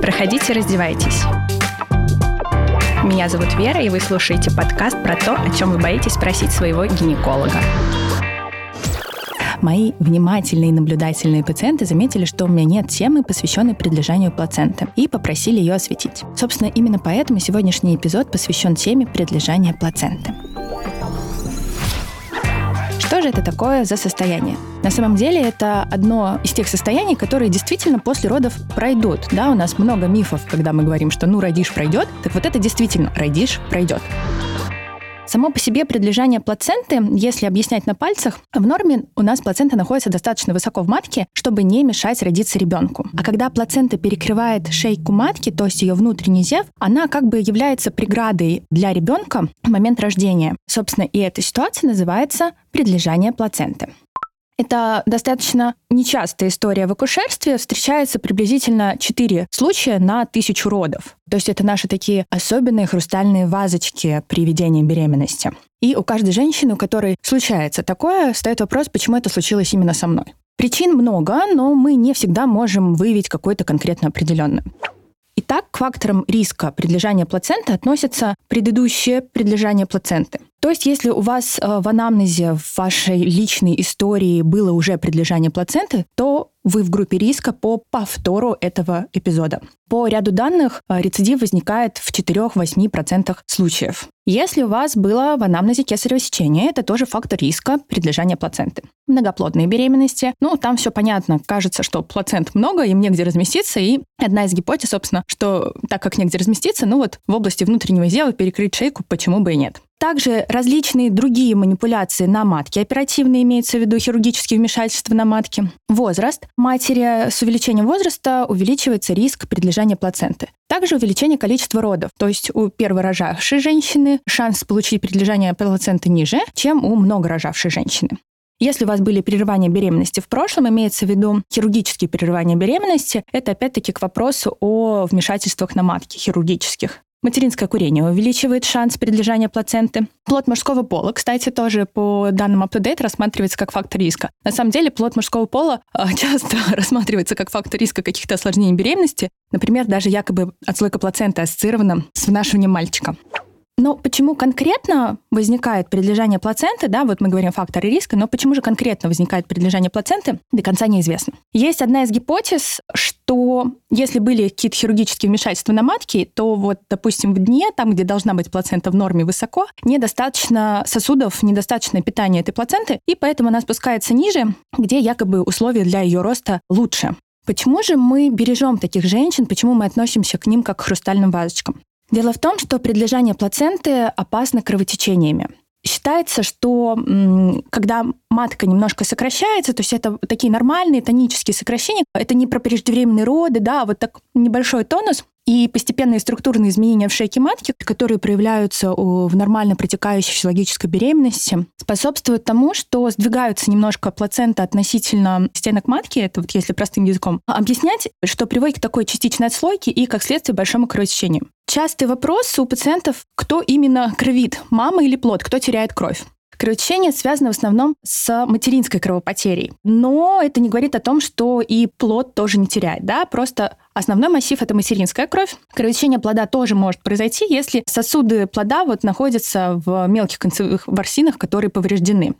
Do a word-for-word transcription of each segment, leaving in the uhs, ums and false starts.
Проходите, раздевайтесь. Меня зовут Вера, и вы слушаете подкаст про то, о чем вы боитесь спросить своего гинеколога. Мои внимательные и наблюдательные пациенты заметили, что у меня нет темы, посвященной предлежанию плаценты, и попросили ее осветить. Собственно, именно поэтому сегодняшний эпизод посвящен теме предлежания плаценты. Что же это такое за состояние? На самом деле это одно из тех состояний, которые действительно после родов пройдут. Да, у нас много мифов, когда мы говорим, что ну родишь, пройдет. Так вот это действительно родишь, пройдет. Само по себе предлежание плаценты, если объяснять на пальцах, в норме у нас плацента находится достаточно высоко в матке, чтобы не мешать родиться ребенку. А когда плацента перекрывает шейку матки, то есть ее внутренний зев, она как бы является преградой для ребенка в момент рождения. Собственно, и эта ситуация называется предлежание плаценты. Это достаточно нечастая история в акушерстве. Встречается приблизительно четыре случая на тысячу родов. То есть это наши такие особенные хрустальные вазочки при ведении беременности. И у каждой женщины, у которой случается такое, встает вопрос, почему это случилось именно со мной. Причин много, но мы не всегда можем выявить какую-то конкретно определенную. Итак, к факторам риска предлежания плаценты относятся предыдущее предлежание плаценты. То есть, если у вас в анамнезе, в вашей личной истории было уже предлежание плаценты, то вы в группе риска по повтору этого эпизода. По ряду данных рецидив возникает в четыре-восемь процентов случаев. Если у вас было в анамнезе кесарево сечение, это тоже фактор риска предлежания плаценты. Многоплодные беременности. Ну, там все понятно. Кажется, что плацент много, им негде разместиться. И одна из гипотез, собственно, что так как негде разместиться, ну вот в области внутреннего зева перекрыть шейку, почему бы и нет. Также различные другие манипуляции на матке, оперативные имеются в виду хирургические вмешательства на матке. Возраст матери. С увеличением возраста увеличивается риск предлежания плаценты. Также увеличение количества родов. То есть у перворожавшей женщины шанс получить предлежание плаценты ниже, чем у многорожавшей женщины. Если у вас были прерывания беременности в прошлом, имеется в виду хирургические прерывания беременности, это опять-таки к вопросу о вмешательствах на матке хирургических. Материнское курение увеличивает шанс предлежания плаценты. Плод мужского пола, кстати, тоже по данным UpToDate рассматривается как фактор риска. На самом деле плод мужского пола часто рассматривается как фактор риска каких-то осложнений беременности. Например, даже якобы отслойка плаценты ассоциирована с вынашиванием мальчика. Но почему конкретно возникает предлежание плаценты, да, вот мы говорим факторы риска, но почему же конкретно возникает предлежание плаценты, до конца неизвестно. Есть одна из гипотез, что если были какие-то хирургические вмешательства на матке, то вот, допустим, в дне, там, где должна быть плацента в норме высоко, недостаточно сосудов, недостаточно питания этой плаценты, и поэтому она спускается ниже, где якобы условия для ее роста лучше. Почему же мы бережем таких женщин, почему мы относимся к ним как к хрустальным вазочкам? Дело в том, что предлежание плаценты опасно кровотечениями. Считается, что м, когда матка немножко сокращается, то есть это такие нормальные тонические сокращения, это не про преждевременные роды, да, вот так небольшой тонус и постепенные структурные изменения в шейке матки, которые проявляются в нормально протекающей физиологической беременности, способствуют тому, что сдвигаются немножко плацента относительно стенок матки, это вот если простым языком, объяснять, что приводит к такой частичной отслойке и, как следствие, большому кровотечению. Частый вопрос у пациентов, кто именно кровит, мама или плод, кто теряет кровь. Кровотечение связано в основном с материнской кровопотерей, но это не говорит о том, что и плод тоже не теряет, да, просто основной массив – это материнская кровь. Кровотечение плода тоже может произойти, если сосуды плода вот находятся в мелких концевых ворсинах, которые повреждены.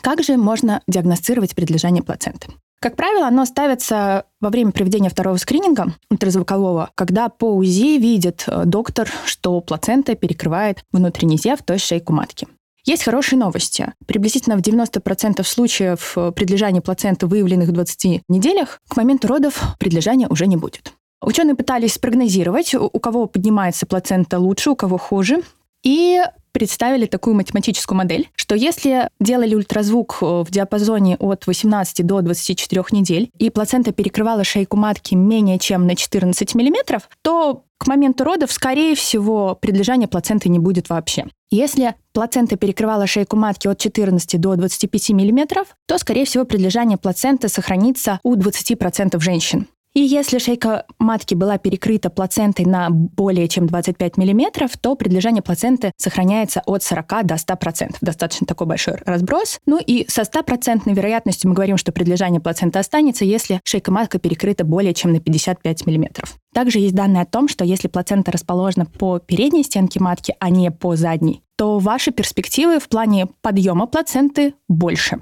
Как же можно диагностировать предлежание плаценты? Как правило, оно ставится во время проведения второго скрининга ультразвукового, когда по УЗИ видит доктор, что плацента перекрывает внутренний зев, то есть шейку матки. Есть хорошие новости. Приблизительно в девяносто процентов случаев предлежания плаценты, выявленных в двадцати неделях, к моменту родов предлежания уже не будет. Ученые пытались спрогнозировать, у кого поднимается плацента лучше, у кого хуже, и представили такую математическую модель, что если делали ультразвук в диапазоне от восемнадцати до двадцати четырёх недель, и плацента перекрывала шейку матки менее чем на четырнадцать миллиметров, то к моменту родов, скорее всего, предлежания плаценты не будет вообще. Если плацента перекрывала шейку матки от четырнадцати до двадцати пяти миллиметров, то, скорее всего, предлежание плаценты сохранится у двадцати процентов женщин. И если шейка матки была перекрыта плацентой на более чем двадцать пять миллиметров, то предлежание плаценты сохраняется от сорока до ста процентов. Достаточно такой большой разброс. Ну и со стопроцентной вероятностью мы говорим, что предлежание плаценты останется, если шейка матка перекрыта более чем на пятьдесят пять миллиметров. Также есть данные о том, что если плацента расположена по передней стенке матки, а не по задней, то ваши перспективы в плане подъема плаценты больше.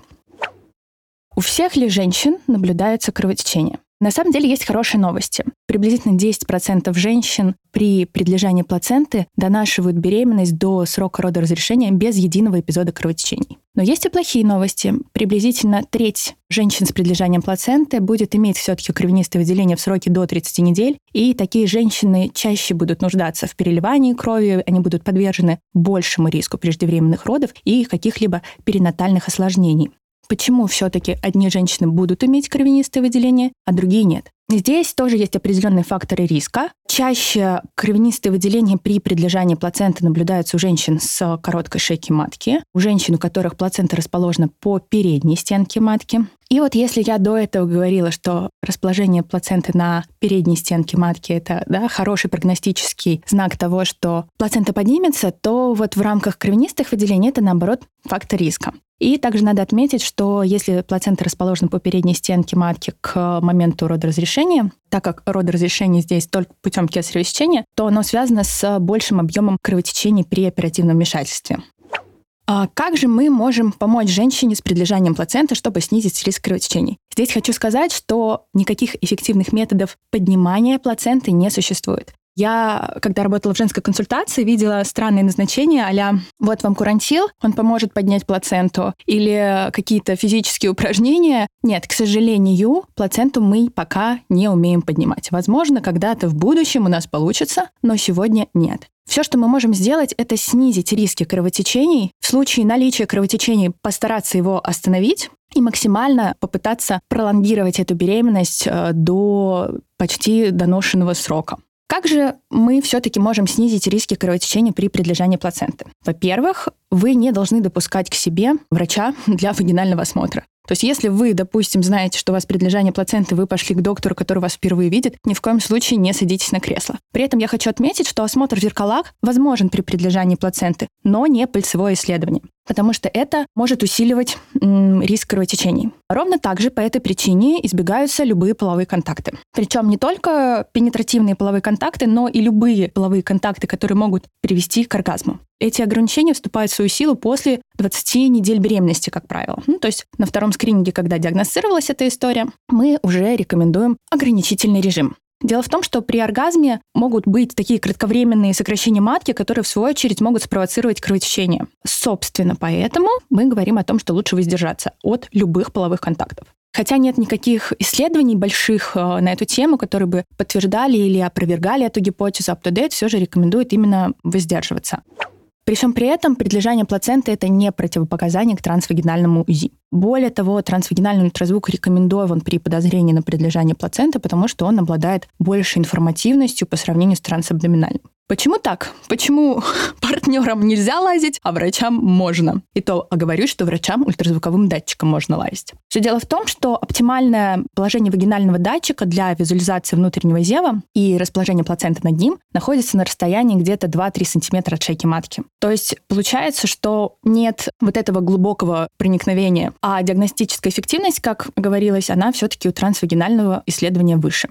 У всех ли женщин наблюдается кровотечение? На самом деле есть хорошие новости. Приблизительно десять процентов женщин при предлежании плаценты донашивают беременность до срока родоразрешения без единого эпизода кровотечений. Но есть и плохие новости. Приблизительно треть женщин с предлежанием плаценты будет иметь все-таки кровянистое выделение в сроке до тридцати недель, и такие женщины чаще будут нуждаться в переливании крови, они будут подвержены большему риску преждевременных родов и каких-либо перинатальных осложнений. Почему все-таки одни женщины будут иметь кровянистые выделения, а другие нет? Здесь тоже есть определенные факторы риска. Чаще кровянистые выделения при предлежании плаценты наблюдаются у женщин с короткой шейки матки, у женщин, у которых плацента расположена по передней стенке матки. И вот если я до этого говорила, что расположение плаценты на передней стенке матки – это да, хороший прогностический знак того, что плацента поднимется, то вот в рамках кровянистых выделений это, наоборот, фактор риска. И также надо отметить, что если плацента расположена по передней стенке матки к моменту родоразрешения, так как родоразрешение здесь только путем кесарево сечения, то оно связано с большим объемом кровотечений при оперативном вмешательстве. А как же мы можем помочь женщине с предлежанием плаценты, чтобы снизить риск кровотечений? Здесь хочу сказать, что никаких эффективных методов поднимания плаценты не существует. Я, когда работала в женской консультации, видела странные назначения а-ля «вот вам курантил, он поможет поднять плаценту» или какие-то физические упражнения. Нет, к сожалению, плаценту мы пока не умеем поднимать. Возможно, когда-то в будущем у нас получится, но сегодня нет. Все, что мы можем сделать, это снизить риски кровотечений. В случае наличия кровотечений постараться его остановить и максимально попытаться пролонгировать эту беременность до почти доношенного срока. Как же мы все-таки можем снизить риски кровотечения при предлежании плаценты? Во-первых, вы не должны допускать к себе врача для вагинального осмотра. То есть если вы, допустим, знаете, что у вас предлежание плаценты, вы пошли к доктору, который вас впервые видит, ни в коем случае не садитесь на кресло. При этом я хочу отметить, что осмотр в зеркалах возможен при предлежании плаценты, но не пальцевое исследование, потому что это может усиливать м, риск кровотечений. Ровно так же по этой причине избегаются любые половые контакты. Причем не только пенетративные половые контакты, но и любые половые контакты, которые могут привести к оргазму. Эти ограничения вступают в свою силу после двадцати недель беременности, как правило. Ну, то есть на втором скрининге, когда диагностировалась эта история, мы уже рекомендуем ограничительный режим. Дело в том, что при оргазме могут быть такие кратковременные сокращения матки, которые, в свою очередь, могут спровоцировать кровотечение. Собственно, поэтому мы говорим о том, что лучше воздержаться от любых половых контактов. Хотя нет никаких исследований больших на эту тему, которые бы подтверждали или опровергали эту гипотезу, UpToDate все же рекомендует именно воздерживаться. При всем при этом предлежание плаценты – это не противопоказание к трансвагинальному УЗИ. Более того, трансвагинальный ультразвук рекомендован при подозрении на предлежание плаценты, потому что он обладает большей информативностью по сравнению с трансабдоминальным. Почему так? Почему партнерам нельзя лазить, а врачам можно? И то оговорюсь, что врачам ультразвуковым датчиком можно лазить. Все дело в том, что оптимальное положение вагинального датчика для визуализации внутреннего зева и расположения плаценты над ним находится на расстоянии где-то два-три сантиметра от шейки матки. То есть получается, что нет вот этого глубокого проникновения, а диагностическая эффективность, как говорилось, она все-таки у трансвагинального исследования выше.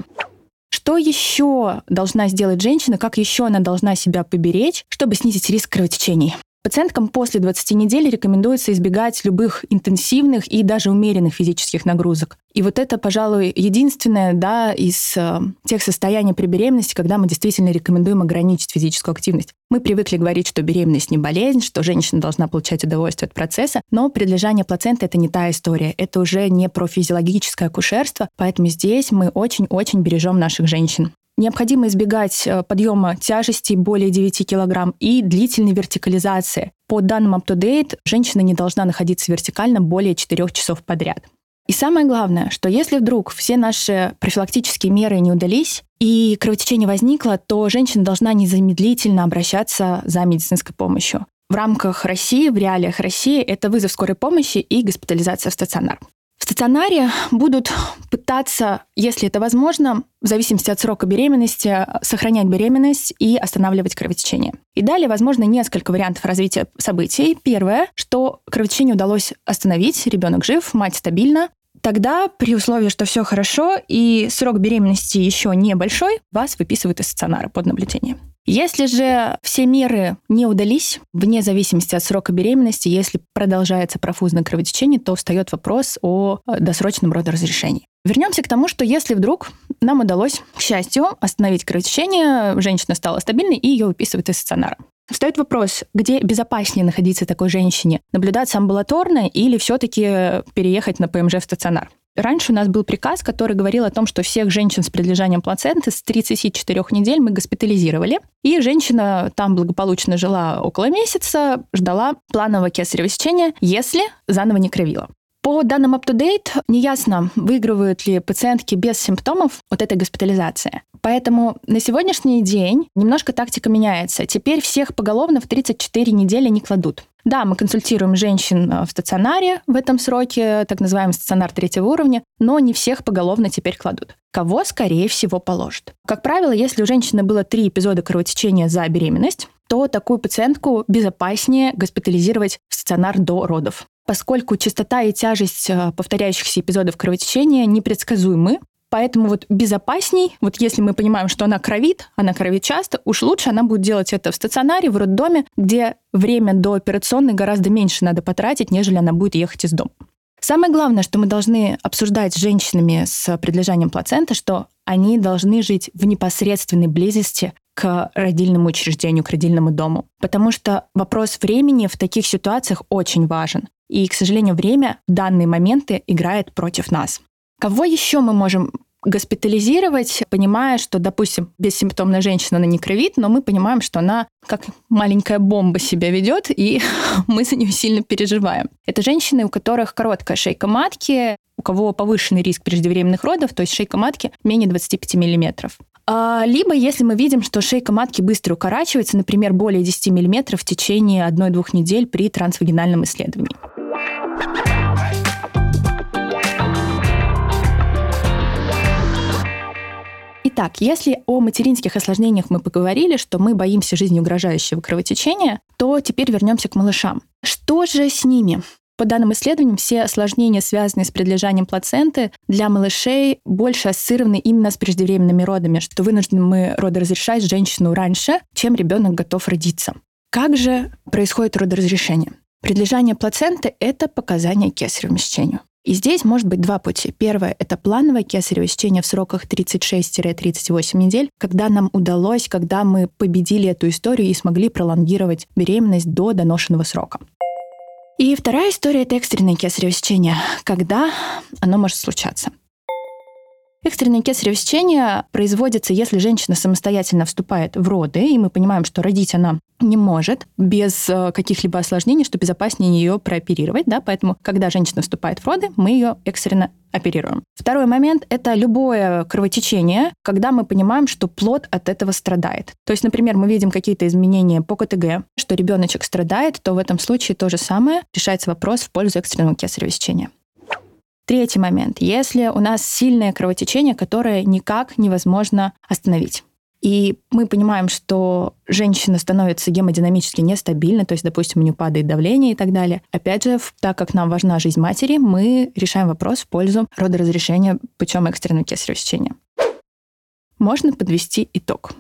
Что еще должна сделать женщина, как еще она должна себя поберечь, чтобы снизить риск кровотечений? Пациенткам после двадцати недель рекомендуется избегать любых интенсивных и даже умеренных физических нагрузок. И вот это, пожалуй, единственное, да, из э, тех состояний при беременности, когда мы действительно рекомендуем ограничить физическую активность. Мы привыкли говорить, что беременность не болезнь, что женщина должна получать удовольствие от процесса, но предлежание плаценты – это не та история, это уже не про физиологическое акушерство, поэтому здесь мы очень-очень бережем наших женщин. Необходимо избегать подъема тяжестей более девяти килограмм и длительной вертикализации. По данным UpToDate, женщина не должна находиться вертикально более четырёх часов подряд. И самое главное, что если вдруг все наши профилактические меры не удались и кровотечение возникло, то женщина должна незамедлительно обращаться за медицинской помощью. В рамках России, в реалиях России, это вызов скорой помощи и госпитализация в стационар. В стационаре будут пытаться, если это возможно, в зависимости от срока беременности, сохранять беременность и останавливать кровотечение. И далее, возможно, несколько вариантов развития событий. Первое, что кровотечение удалось остановить, ребенок жив, мать стабильна. Тогда, при условии, что все хорошо и срок беременности еще небольшой, вас выписывают из стационара под наблюдение. Если же все меры не удались, вне зависимости от срока беременности, если продолжается профузное кровотечение, то встает вопрос о досрочном родоразрешении. Вернемся к тому, что если вдруг нам удалось, к счастью, остановить кровотечение, женщина стала стабильной и ее выписывают из стационара. Встает вопрос, где безопаснее находиться такой женщине? Наблюдаться амбулаторно или все-таки переехать на ПМЖ в стационар? Раньше у нас был приказ, который говорил о том, что всех женщин с прилежанием плаценты с тридцати четырёх недель мы госпитализировали. И женщина там благополучно жила около месяца, ждала планового кесарево сечения, если заново не кровила. По данным UpToDate, неясно, выигрывают ли пациентки без симптомов от этой госпитализации. Поэтому на сегодняшний день немножко тактика меняется. Теперь всех поголовно в тридцать четыре недели не кладут. Да, мы консультируем женщин в стационаре в этом сроке, так называемый стационар третьего уровня, но не всех поголовно теперь кладут. Кого, скорее всего, положат? Как правило, если у женщины было три эпизода кровотечения за беременность, то такую пациентку безопаснее госпитализировать в стационар до родов, поскольку частота и тяжесть повторяющихся эпизодов кровотечения непредсказуемы. Поэтому вот безопасней, вот если мы понимаем, что она кровит, она кровит часто, уж лучше она будет делать это в стационаре, в роддоме, где время до операционной гораздо меньше надо потратить, нежели она будет ехать из дома. Самое главное, что мы должны обсуждать с женщинами с прилежанием плаценты, что они должны жить в непосредственной близости к родильному учреждению, к родильному дому. Потому что вопрос времени в таких ситуациях очень важен. И, к сожалению, время в данные моменты играет против нас. Кого еще мы можем госпитализировать, понимая, что, допустим, бессимптомная женщина, она не кровит, но мы понимаем, что она как маленькая бомба себя ведет, и мы за нее сильно переживаем. Это женщины, у которых короткая шейка матки, у кого повышенный риск преждевременных родов, то есть шейка матки менее двадцати пяти миллиметров. Либо, если мы видим, что шейка матки быстро укорачивается, например, более десяти миллиметров в течение одной-двух недель при трансвагинальном исследовании. Итак, если о материнских осложнениях мы поговорили, что мы боимся жизнеугрожающего кровотечения, то теперь вернемся к малышам. Что же с ними? По данным исследованиям, все осложнения, связанные с прилежанием плаценты, для малышей больше ассоциированы именно с преждевременными родами, что вынуждены мы родоразрешать женщину раньше, чем ребенок готов родиться. Как же происходит родоразрешение? Прилежание плаценты – это показания к кесаревому сечению. И здесь может быть два пути. Первое – это плановое кесарево сечение в сроках тридцать шесть - тридцать восемь недель, когда нам удалось, когда мы победили эту историю и смогли пролонгировать беременность до доношенного срока. И вторая история – это экстренное кесарево сечение, когда оно может случаться. Экстренное кесарево сечение производится, если женщина самостоятельно вступает в роды, и мы понимаем, что родить она не может без каких-либо осложнений, что безопаснее ее прооперировать, да, поэтому, когда женщина вступает в роды, мы ее экстренно оперируем. Второй момент – это любое кровотечение, когда мы понимаем, что плод от этого страдает. То есть, например, мы видим какие-то изменения по ка тэ гэ, что ребеночек страдает, то в этом случае то же самое, решается вопрос в пользу экстренного кесарево сечения. Третий момент. Если у нас сильное кровотечение, которое никак невозможно остановить. И мы понимаем, что женщина становится гемодинамически нестабильной, то есть, допустим, у нее падает давление и так далее. Опять же, так как нам важна жизнь матери, мы решаем вопрос в пользу родоразрешения путем экстренного кесарево сечения. Можно подвести итог.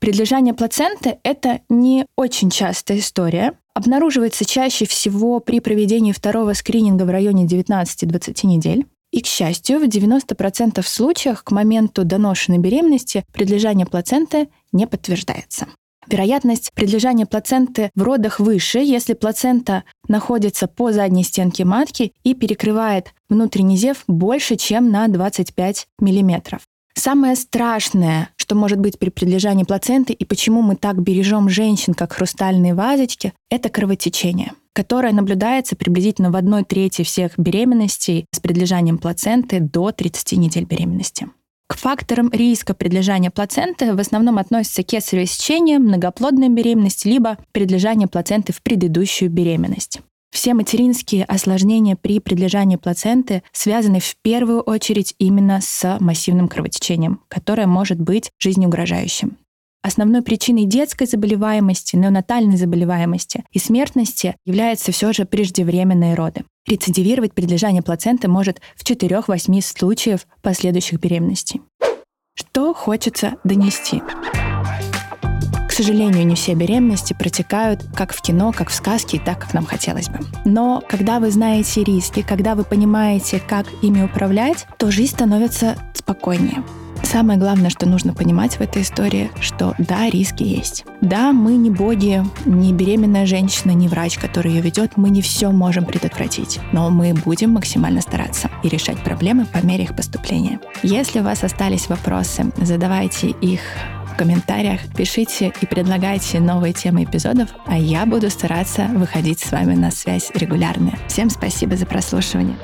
Прилежание плаценты – это не очень частая история. Обнаруживается чаще всего при проведении второго скрининга в районе девятнадцати-двадцати недель. И, к счастью, в девяноста процентах случаев к моменту доношенной беременности предлежание плаценты не подтверждается. Вероятность предлежания плаценты в родах выше, если плацента находится по задней стенке матки и перекрывает внутренний зев больше, чем на двадцать пять миллиметров. Самое страшное, что может быть при предлежании плаценты и почему мы так бережем женщин, как хрустальные вазочки, это кровотечение, которое наблюдается приблизительно в одной трети всех беременностей с предлежанием плаценты до тридцати недель беременности. К факторам риска предлежания плаценты в основном относятся кесарево сечение, многоплодная беременность, либо предлежание плаценты в предыдущую беременность. Все материнские осложнения при предлежании плаценты связаны в первую очередь именно с массивным кровотечением, которое может быть жизнеугрожающим. Основной причиной детской заболеваемости, неонатальной заболеваемости и смертности являются все же преждевременные роды. Рецидивировать предлежание плаценты может в четыре-восемь случаев последующих беременностей. Что хочется донести? К сожалению, не все беременности протекают как в кино, как в сказке и так, как нам хотелось бы. Но когда вы знаете риски, когда вы понимаете, как ими управлять, то жизнь становится спокойнее. Самое главное, что нужно понимать в этой истории, что да, риски есть. Да, мы не боги, не беременная женщина, не врач, который ее ведет, мы не все можем предотвратить, но мы будем максимально стараться и решать проблемы по мере их поступления. Если у вас остались вопросы, задавайте их в комментариях, пишите и предлагайте новые темы эпизодов, а я буду стараться выходить с вами на связь регулярно. Всем спасибо за прослушивание.